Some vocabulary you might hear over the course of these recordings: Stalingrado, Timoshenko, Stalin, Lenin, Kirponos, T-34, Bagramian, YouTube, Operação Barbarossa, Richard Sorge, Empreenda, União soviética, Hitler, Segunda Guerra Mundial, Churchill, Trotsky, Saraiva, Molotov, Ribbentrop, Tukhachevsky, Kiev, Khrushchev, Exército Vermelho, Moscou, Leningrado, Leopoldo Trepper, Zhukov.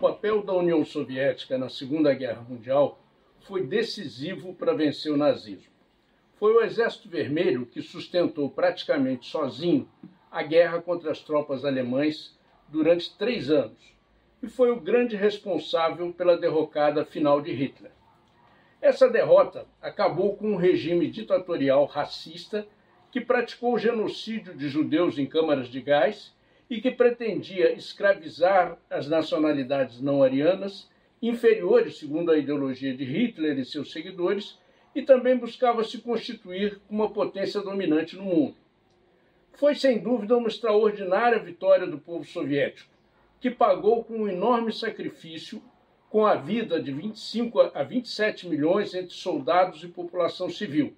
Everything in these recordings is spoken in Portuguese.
papel da União Soviética na Segunda Guerra Mundial foi decisivo para vencer o nazismo. Foi o Exército Vermelho que sustentou praticamente sozinho a guerra contra as tropas alemãs durante 3 anos e foi o grande responsável pela derrocada final de Hitler. Essa derrota acabou com um regime ditatorial racista que praticou o genocídio de judeus em câmaras de gás e que pretendia escravizar as nacionalidades não arianas, inferiores segundo a ideologia de Hitler e seus seguidores, e também buscava se constituir uma potência dominante no mundo. Foi, sem dúvida, uma extraordinária vitória do povo soviético, que pagou com um enorme sacrifício, com a vida de 25 a 27 milhões entre soldados e população civil.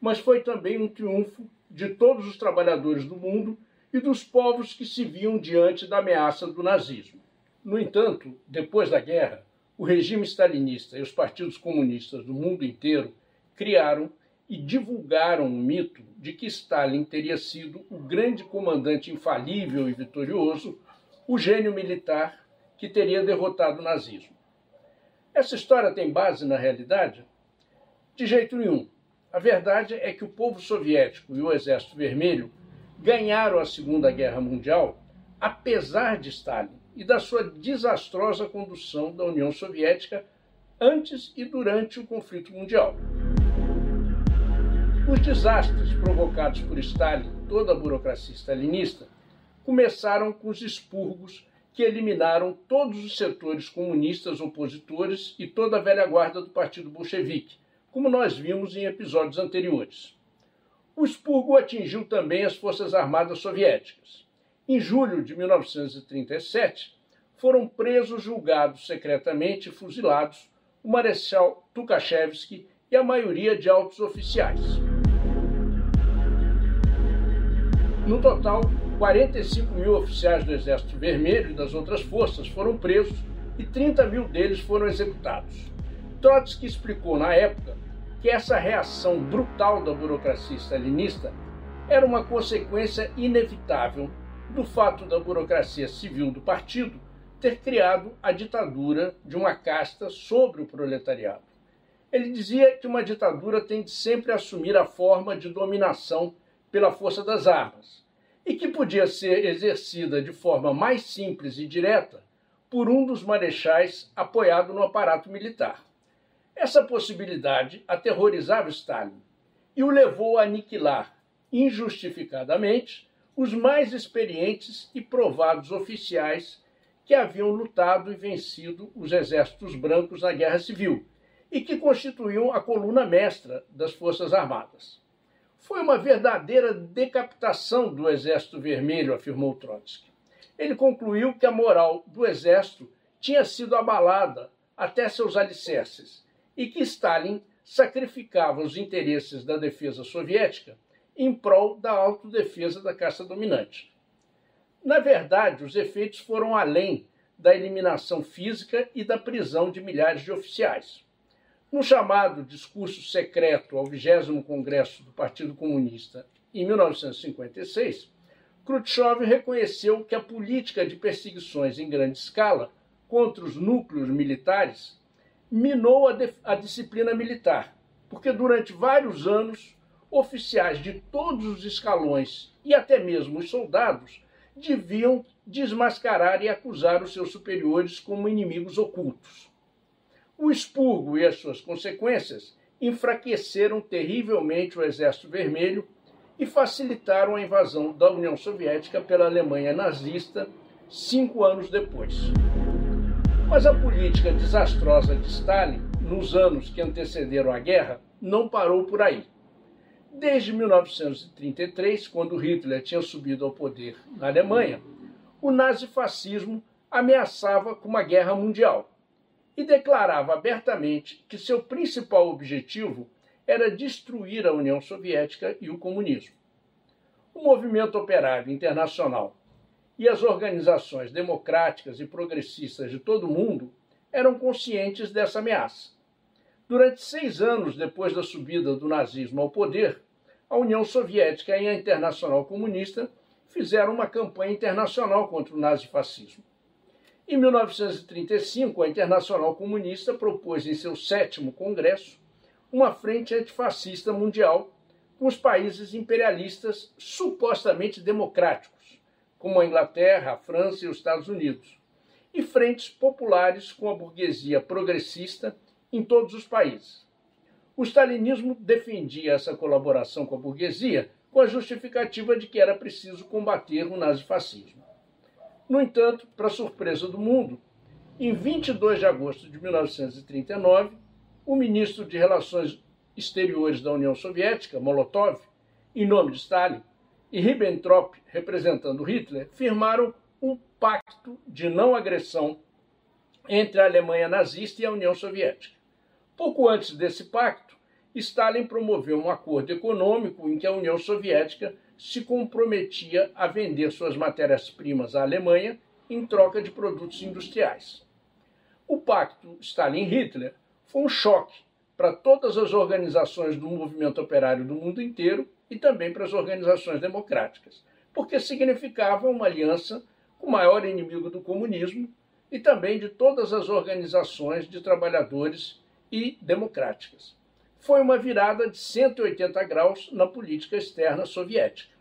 Mas foi também um triunfo de todos os trabalhadores do mundo e dos povos que se viam diante da ameaça do nazismo. No entanto, depois da guerra, o regime stalinista e os partidos comunistas do mundo inteiro criaram e divulgaram o mito de que Stalin teria sido o grande comandante infalível e vitorioso, o gênio militar que teria derrotado o nazismo. Essa história tem base na realidade? De jeito nenhum. A verdade é que o povo soviético e o Exército Vermelho ganharam a Segunda Guerra Mundial apesar de Stalin e da sua desastrosa condução da União Soviética antes e durante o conflito mundial. Os desastres provocados por Stalin e toda a burocracia stalinista começaram com os expurgos que eliminaram todos os setores comunistas opositores e toda a velha guarda do Partido Bolchevique, como nós vimos em episódios anteriores. O expurgo atingiu também as Forças Armadas Soviéticas. Em julho de 1937, foram presos, julgados secretamente e fuzilados o marechal Tukhachevsky e a maioria de altos oficiais. No total, 45 mil oficiais do Exército Vermelho e das outras forças foram presos e 30 mil deles foram executados. Trotsky explicou na época que essa reação brutal da burocracia stalinista era uma consequência inevitável do fato da burocracia civil do partido ter criado a ditadura de uma casta sobre o proletariado. Ele dizia que uma ditadura tem de sempre assumir a forma de dominação pela força das armas e que podia ser exercida de forma mais simples e direta por um dos marechais apoiado no aparato militar. Essa possibilidade aterrorizava Stalin e o levou a aniquilar, injustificadamente, os mais experientes e provados oficiais que haviam lutado e vencido os exércitos brancos na Guerra Civil e que constituíam a coluna mestra das Forças Armadas. Foi uma verdadeira decapitação do Exército Vermelho, afirmou Trotsky. Ele concluiu que a moral do Exército tinha sido abalada até seus alicerces, e que Stalin sacrificava os interesses da defesa soviética em prol da autodefesa da casta dominante. Na verdade, os efeitos foram além da eliminação física e da prisão de milhares de oficiais. No chamado discurso secreto ao 20º Congresso do Partido Comunista, em 1956, Khrushchev reconheceu que a política de perseguições em grande escala contra os núcleos militares minou a disciplina militar, porque durante vários anos, oficiais de todos os escalões e até mesmo os soldados deviam desmascarar e acusar os seus superiores como inimigos ocultos. O expurgo e as suas consequências enfraqueceram terrivelmente o Exército Vermelho e facilitaram a invasão da União Soviética pela Alemanha nazista 5 anos depois. Mas a política desastrosa de Stalin, nos anos que antecederam a guerra, não parou por aí. Desde 1933, quando Hitler tinha subido ao poder na Alemanha, o nazifascismo ameaçava com uma guerra mundial e declarava abertamente que seu principal objetivo era destruir a União Soviética e o comunismo. O movimento operário internacional e as organizações democráticas e progressistas de todo o mundo eram conscientes dessa ameaça. Durante 6 anos depois da subida do nazismo ao poder, a União Soviética e a Internacional Comunista fizeram uma campanha internacional contra o nazifascismo. Em 1935, a Internacional Comunista propôs em seu 7º Congresso uma frente antifascista mundial com os países imperialistas supostamente democráticos, como a Inglaterra, a França e os Estados Unidos, e frentes populares com a burguesia progressista em todos os países. O stalinismo defendia essa colaboração com a burguesia com a justificativa de que era preciso combater o nazifascismo. No entanto, para surpresa do mundo, em 22 de agosto de 1939, o ministro de Relações Exteriores da União Soviética, Molotov, em nome de Stalin, e Ribbentrop, representando Hitler, firmaram um pacto de não agressão entre a Alemanha nazista e a União Soviética. Pouco antes desse pacto, Stalin promoveu um acordo econômico em que a União Soviética se comprometia a vender suas matérias-primas à Alemanha em troca de produtos industriais. O pacto Stalin-Hitler foi um choque para todas as organizações do movimento operário do mundo inteiro e também para as organizações democráticas, porque significava uma aliança com o maior inimigo do comunismo e também de todas as organizações de trabalhadores e democráticas. Foi uma virada de 180 graus na política externa soviética.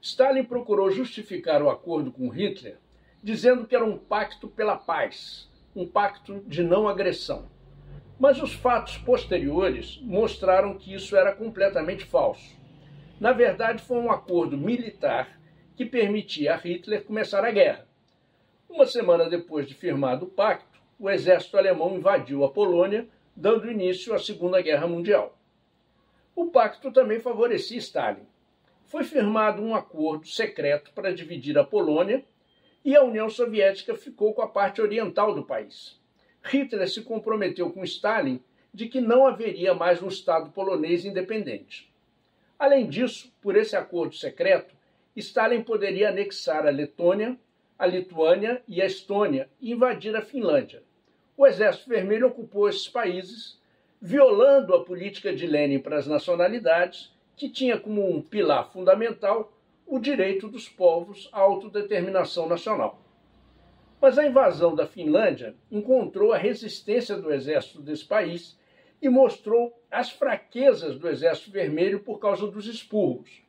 Stalin procurou justificar o acordo com Hitler, dizendo que era um pacto pela paz, um pacto de não agressão. Mas os fatos posteriores mostraram que isso era completamente falso. Na verdade, foi um acordo militar que permitia a Hitler começar a guerra. Uma semana depois de firmado o pacto, o exército alemão invadiu a Polônia, dando início à Segunda Guerra Mundial. O pacto também favorecia Stalin. Foi firmado um acordo secreto para dividir a Polônia e a União Soviética ficou com a parte oriental do país. Hitler se comprometeu com Stalin de que não haveria mais um Estado polonês independente. Além disso, por esse acordo secreto, Stalin poderia anexar a Letônia, a Lituânia e a Estônia e invadir a Finlândia. O Exército Vermelho ocupou esses países, violando a política de Lenin para as nacionalidades, que tinha como um pilar fundamental o direito dos povos à autodeterminação nacional. Mas a invasão da Finlândia encontrou a resistência do exército desse país e mostrou as fraquezas do Exército Vermelho por causa dos expurgos.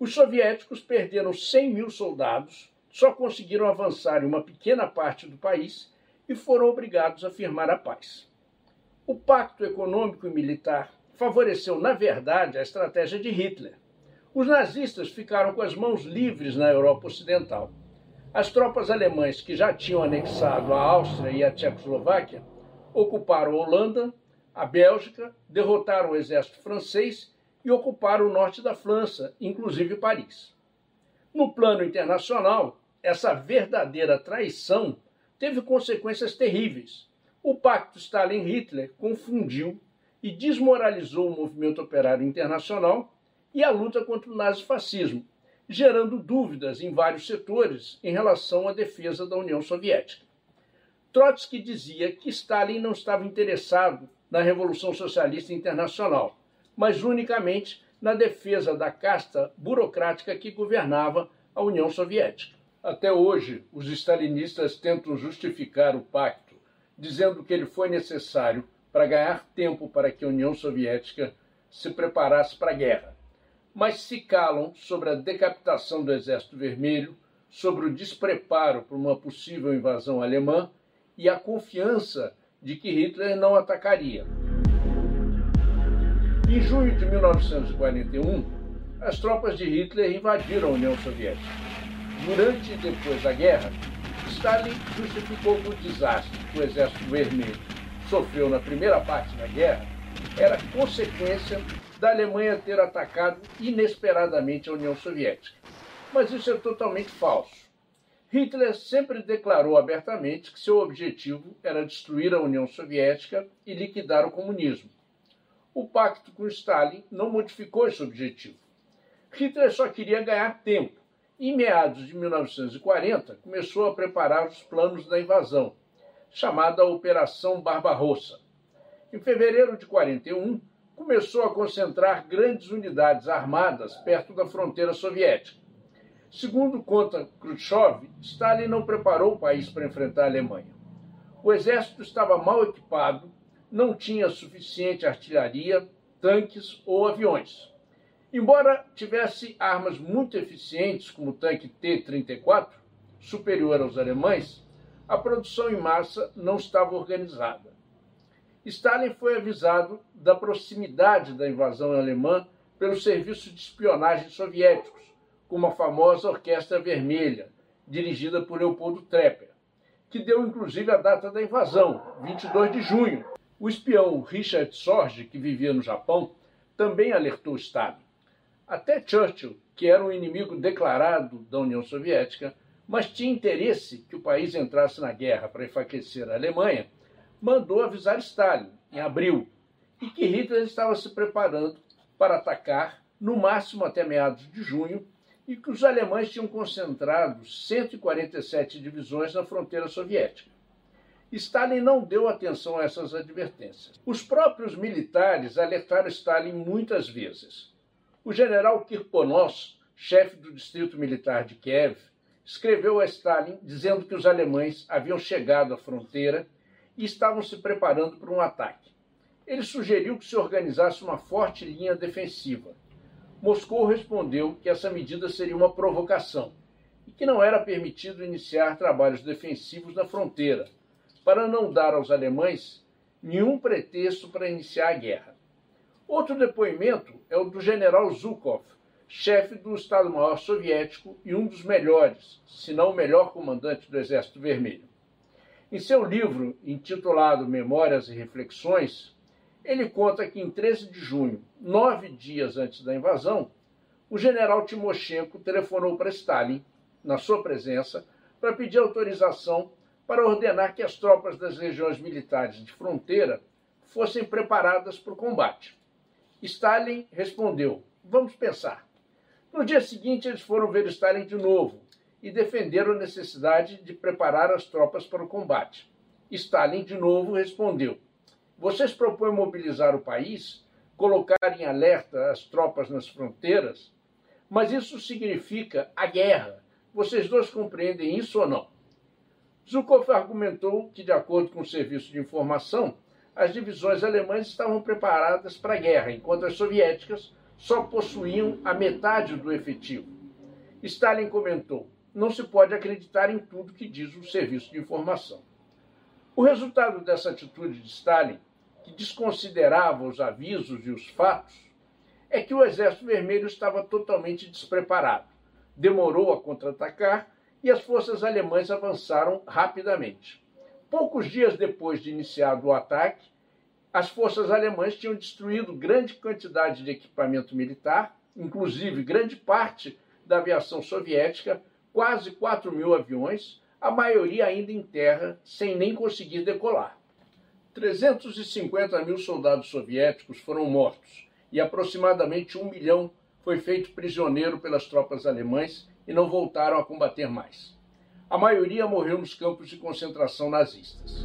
Os soviéticos perderam 100 mil soldados, só conseguiram avançar em uma pequena parte do país e foram obrigados a firmar a paz. O pacto econômico e militar favoreceu, na verdade, a estratégia de Hitler. Os nazistas ficaram com as mãos livres na Europa Ocidental. As tropas alemãs que já tinham anexado a Áustria e a Tchecoslováquia ocuparam a Holanda, a Bélgica, derrotaram o exército francês e ocuparam o norte da França, inclusive Paris. No plano internacional, essa verdadeira traição teve consequências terríveis. O pacto Stalin-Hitler confundiu e desmoralizou o movimento operário internacional e a luta contra o nazifascismo, gerando dúvidas em vários setores em relação à defesa da União Soviética. Trotsky dizia que Stalin não estava interessado na Revolução Socialista Internacional, mas unicamente na defesa da casta burocrática que governava a União Soviética. Até hoje, os stalinistas tentam justificar o pacto, dizendo que ele foi necessário para ganhar tempo para que a União Soviética se preparasse para a guerra. Mas se calam sobre a decapitação do Exército Vermelho, sobre o despreparo para uma possível invasão alemã e a confiança de que Hitler não atacaria. Em junho de 1941, as tropas de Hitler invadiram a União Soviética. Durante e depois da guerra, Stalin justificou que o desastre que o Exército Vermelho sofreu na primeira parte da guerra era consequência da Alemanha ter atacado inesperadamente a União Soviética. Mas isso é totalmente falso. Hitler sempre declarou abertamente que seu objetivo era destruir a União Soviética e liquidar o comunismo. O pacto com Stalin não modificou esse objetivo. Hitler só queria ganhar tempo. Em meados de 1940, começou a preparar os planos da invasão, chamada Operação Barbarossa. Em fevereiro de 1941, começou a concentrar grandes unidades armadas perto da fronteira soviética. Segundo conta Khrushchev, Stalin não preparou o país para enfrentar a Alemanha. O exército estava mal equipado, não tinha suficiente artilharia, tanques ou aviões. Embora tivesse armas muito eficientes, como o tanque T-34, superior aos alemães, a produção em massa não estava organizada. Stalin foi avisado da proximidade da invasão alemã pelo serviço de espionagem soviéticos, com a famosa Orquestra Vermelha, dirigida por Leopoldo Trepper, que deu inclusive a data da invasão, 22 de junho. O espião Richard Sorge, que vivia no Japão, também alertou Stalin. Até Churchill, que era um inimigo declarado da União Soviética, mas tinha interesse que o país entrasse na guerra para enfraquecer a Alemanha, mandou avisar Stalin, em abril, e que Hitler estava se preparando para atacar, no máximo até meados de junho, e que os alemães tinham concentrado 147 divisões na fronteira soviética. Stalin não deu atenção a essas advertências. Os próprios militares alertaram Stalin muitas vezes. O general Kirponos, chefe do distrito militar de Kiev, escreveu a Stalin dizendo que os alemães haviam chegado à fronteira e estavam se preparando para um ataque. Ele sugeriu que se organizasse uma forte linha defensiva. Moscou respondeu que essa medida seria uma provocação e que não era permitido iniciar trabalhos defensivos na fronteira, para não dar aos alemães nenhum pretexto para iniciar a guerra. Outro depoimento é o do general Zhukov, chefe do Estado-Maior soviético e um dos melhores, se não o melhor comandante do Exército Vermelho. Em seu livro, intitulado Memórias e Reflexões, ele conta que em 13 de junho, 9 dias antes da invasão, o general Timoshenko telefonou para Stalin, na sua presença, para pedir autorização para ordenar que as tropas das regiões militares de fronteira fossem preparadas para o combate. Stalin respondeu, vamos pensar. No dia seguinte, eles foram ver Stalin de novo e defenderam a necessidade de preparar as tropas para o combate. Stalin de novo respondeu, vocês propõem mobilizar o país, colocar em alerta as tropas nas fronteiras, mas isso significa a guerra. Vocês dois compreendem isso ou não? Zhukov argumentou que, de acordo com o serviço de informação, as divisões alemãs estavam preparadas para a guerra, enquanto as soviéticas só possuíam a metade do efetivo. Stalin comentou, não se pode acreditar em tudo que diz o serviço de informação. O resultado dessa atitude de Stalin, que desconsiderava os avisos e os fatos, é que o Exército Vermelho estava totalmente despreparado, demorou a contra-atacar e as forças alemãs avançaram rapidamente. Poucos dias depois de iniciado o ataque, as forças alemãs tinham destruído grande quantidade de equipamento militar, inclusive grande parte da aviação soviética, quase 4.000 aviões, a maioria ainda em terra, sem nem conseguir decolar. 350.000 soldados soviéticos foram mortos e aproximadamente 1 milhão foi feito prisioneiro pelas tropas alemãs e não voltaram a combater mais. A maioria morreu nos campos de concentração nazistas.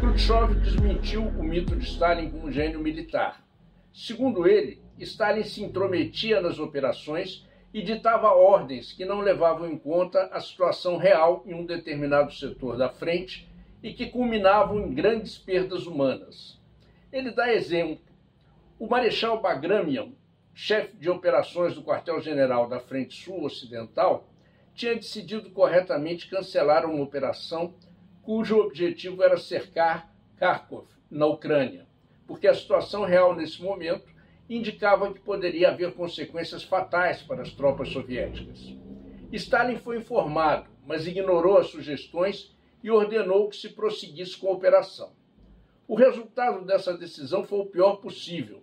Khrushchev desmentiu o mito de Stalin como gênio militar. Segundo ele, Stalin se intrometia nas operações e ditava ordens que não levavam em conta a situação real em um determinado setor da frente e que culminavam em grandes perdas humanas. Ele dá exemplo. O marechal Bagramian, chefe de operações do quartel-general da Frente Sul-Ocidental, tinha decidido corretamente cancelar uma operação cujo objetivo era cercar Kharkov, na Ucrânia, porque a situação real nesse momento indicava que poderia haver consequências fatais para as tropas soviéticas. Stalin foi informado, mas ignorou as sugestões e ordenou que se prosseguisse com a operação. O resultado dessa decisão foi o pior possível.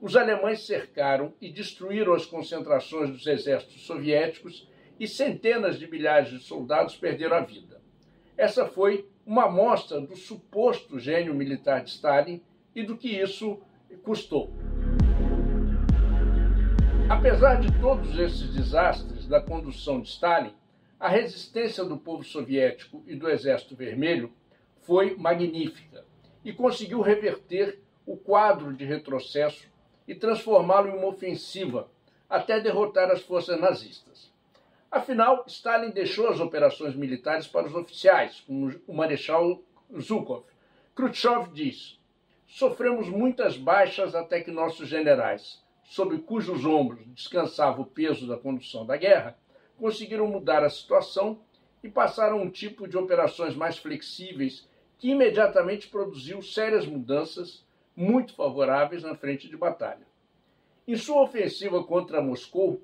Os alemães cercaram e destruíram as concentrações dos exércitos soviéticos e centenas de milhares de soldados perderam a vida. Essa foi uma amostra do suposto gênio militar de Stalin e do que isso custou. Apesar de todos esses desastres da condução de Stalin, a resistência do povo soviético e do Exército Vermelho foi magnífica e conseguiu reverter o quadro de retrocesso e transformá-lo em uma ofensiva, até derrotar as forças nazistas. Afinal, Stalin deixou as operações militares para os oficiais, como o Marechal Zhukov. Khrushchev diz: "Sofremos muitas baixas até que nossos generais, sob cujos ombros descansava o peso da condução da guerra, conseguiram mudar a situação e passaram a um tipo de operações mais flexíveis que imediatamente produziu sérias mudanças muito favoráveis na frente de batalha." Em sua ofensiva contra Moscou,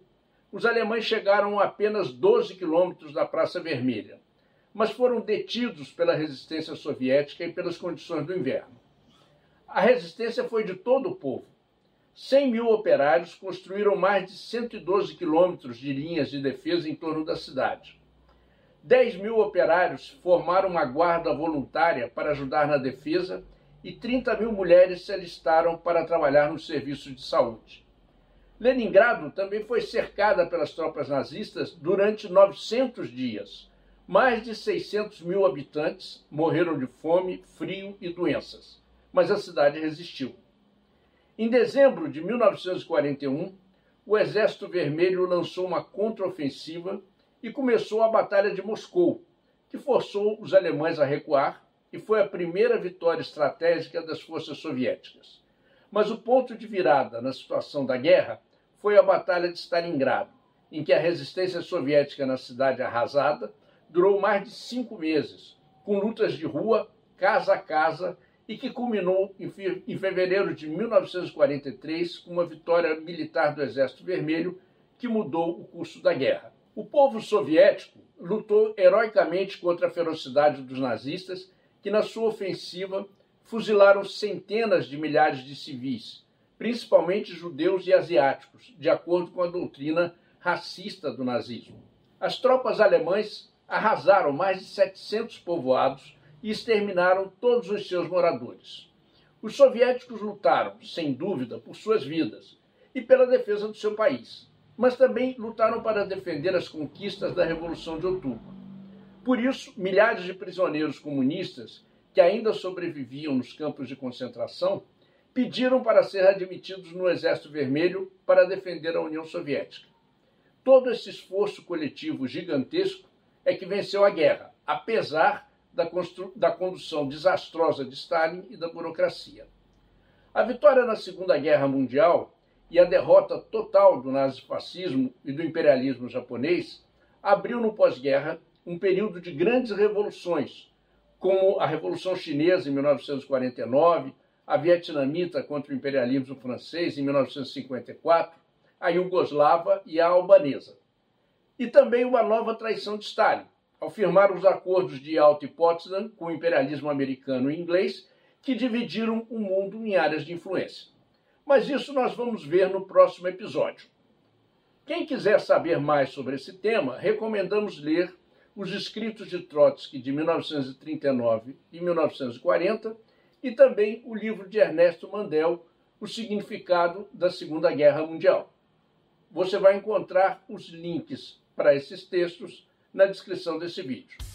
os alemães chegaram a apenas 12 quilômetros da Praça Vermelha, mas foram detidos pela resistência soviética e pelas condições do inverno. A resistência foi de todo o povo. 100.000 operários construíram mais de 112 quilômetros de linhas de defesa em torno da cidade. 10.000 operários formaram uma guarda voluntária para ajudar na defesa e 30.000 mulheres se alistaram para trabalhar no serviço de saúde. Leningrado também foi cercada pelas tropas nazistas durante 900 dias. Mais de 600.000 habitantes morreram de fome, frio e doenças, mas a cidade resistiu. Em dezembro de 1941, o Exército Vermelho lançou uma contraofensiva e começou a Batalha de Moscou, que forçou os alemães a recuar e foi a primeira vitória estratégica das forças soviéticas. Mas o ponto de virada na situação da guerra foi a Batalha de Stalingrado, em que a resistência soviética na cidade arrasada durou mais de 5 meses, com lutas de rua, casa a casa, e que culminou em fevereiro de 1943 com uma vitória militar do Exército Vermelho que mudou o curso da guerra. O povo soviético lutou heroicamente contra a ferocidade dos nazistas, que na sua ofensiva fuzilaram centenas de milhares de civis, principalmente judeus e asiáticos, de acordo com a doutrina racista do nazismo. As tropas alemãs arrasaram mais de 700 povoados e exterminaram todos os seus moradores. Os soviéticos lutaram, sem dúvida, por suas vidas e pela defesa do seu país, mas também lutaram para defender as conquistas da Revolução de Outubro. Por isso, milhares de prisioneiros comunistas que ainda sobreviviam nos campos de concentração pediram para ser admitidos no Exército Vermelho para defender a União Soviética. Todo esse esforço coletivo gigantesco é que venceu a guerra, apesar da condução desastrosa de Stalin e da burocracia. A vitória na Segunda Guerra Mundial e a derrota total do nazifascismo e do imperialismo japonês abriu no pós-guerra um período de grandes revoluções, como a Revolução Chinesa em 1949, a vietnamita contra o imperialismo francês em 1954, a iugoslava e a albanesa. E também uma nova traição de Stalin, ao firmar os acordos de Yalta e Potsdam com o imperialismo americano e inglês, que dividiram o mundo em áreas de influência. Mas isso nós vamos ver no próximo episódio. Quem quiser saber mais sobre esse tema, recomendamos ler os escritos de Trotsky de 1939 e 1940 e também o livro de Ernesto Mandel, O Significado da Segunda Guerra Mundial. Você vai encontrar os links para esses textos na descrição desse vídeo.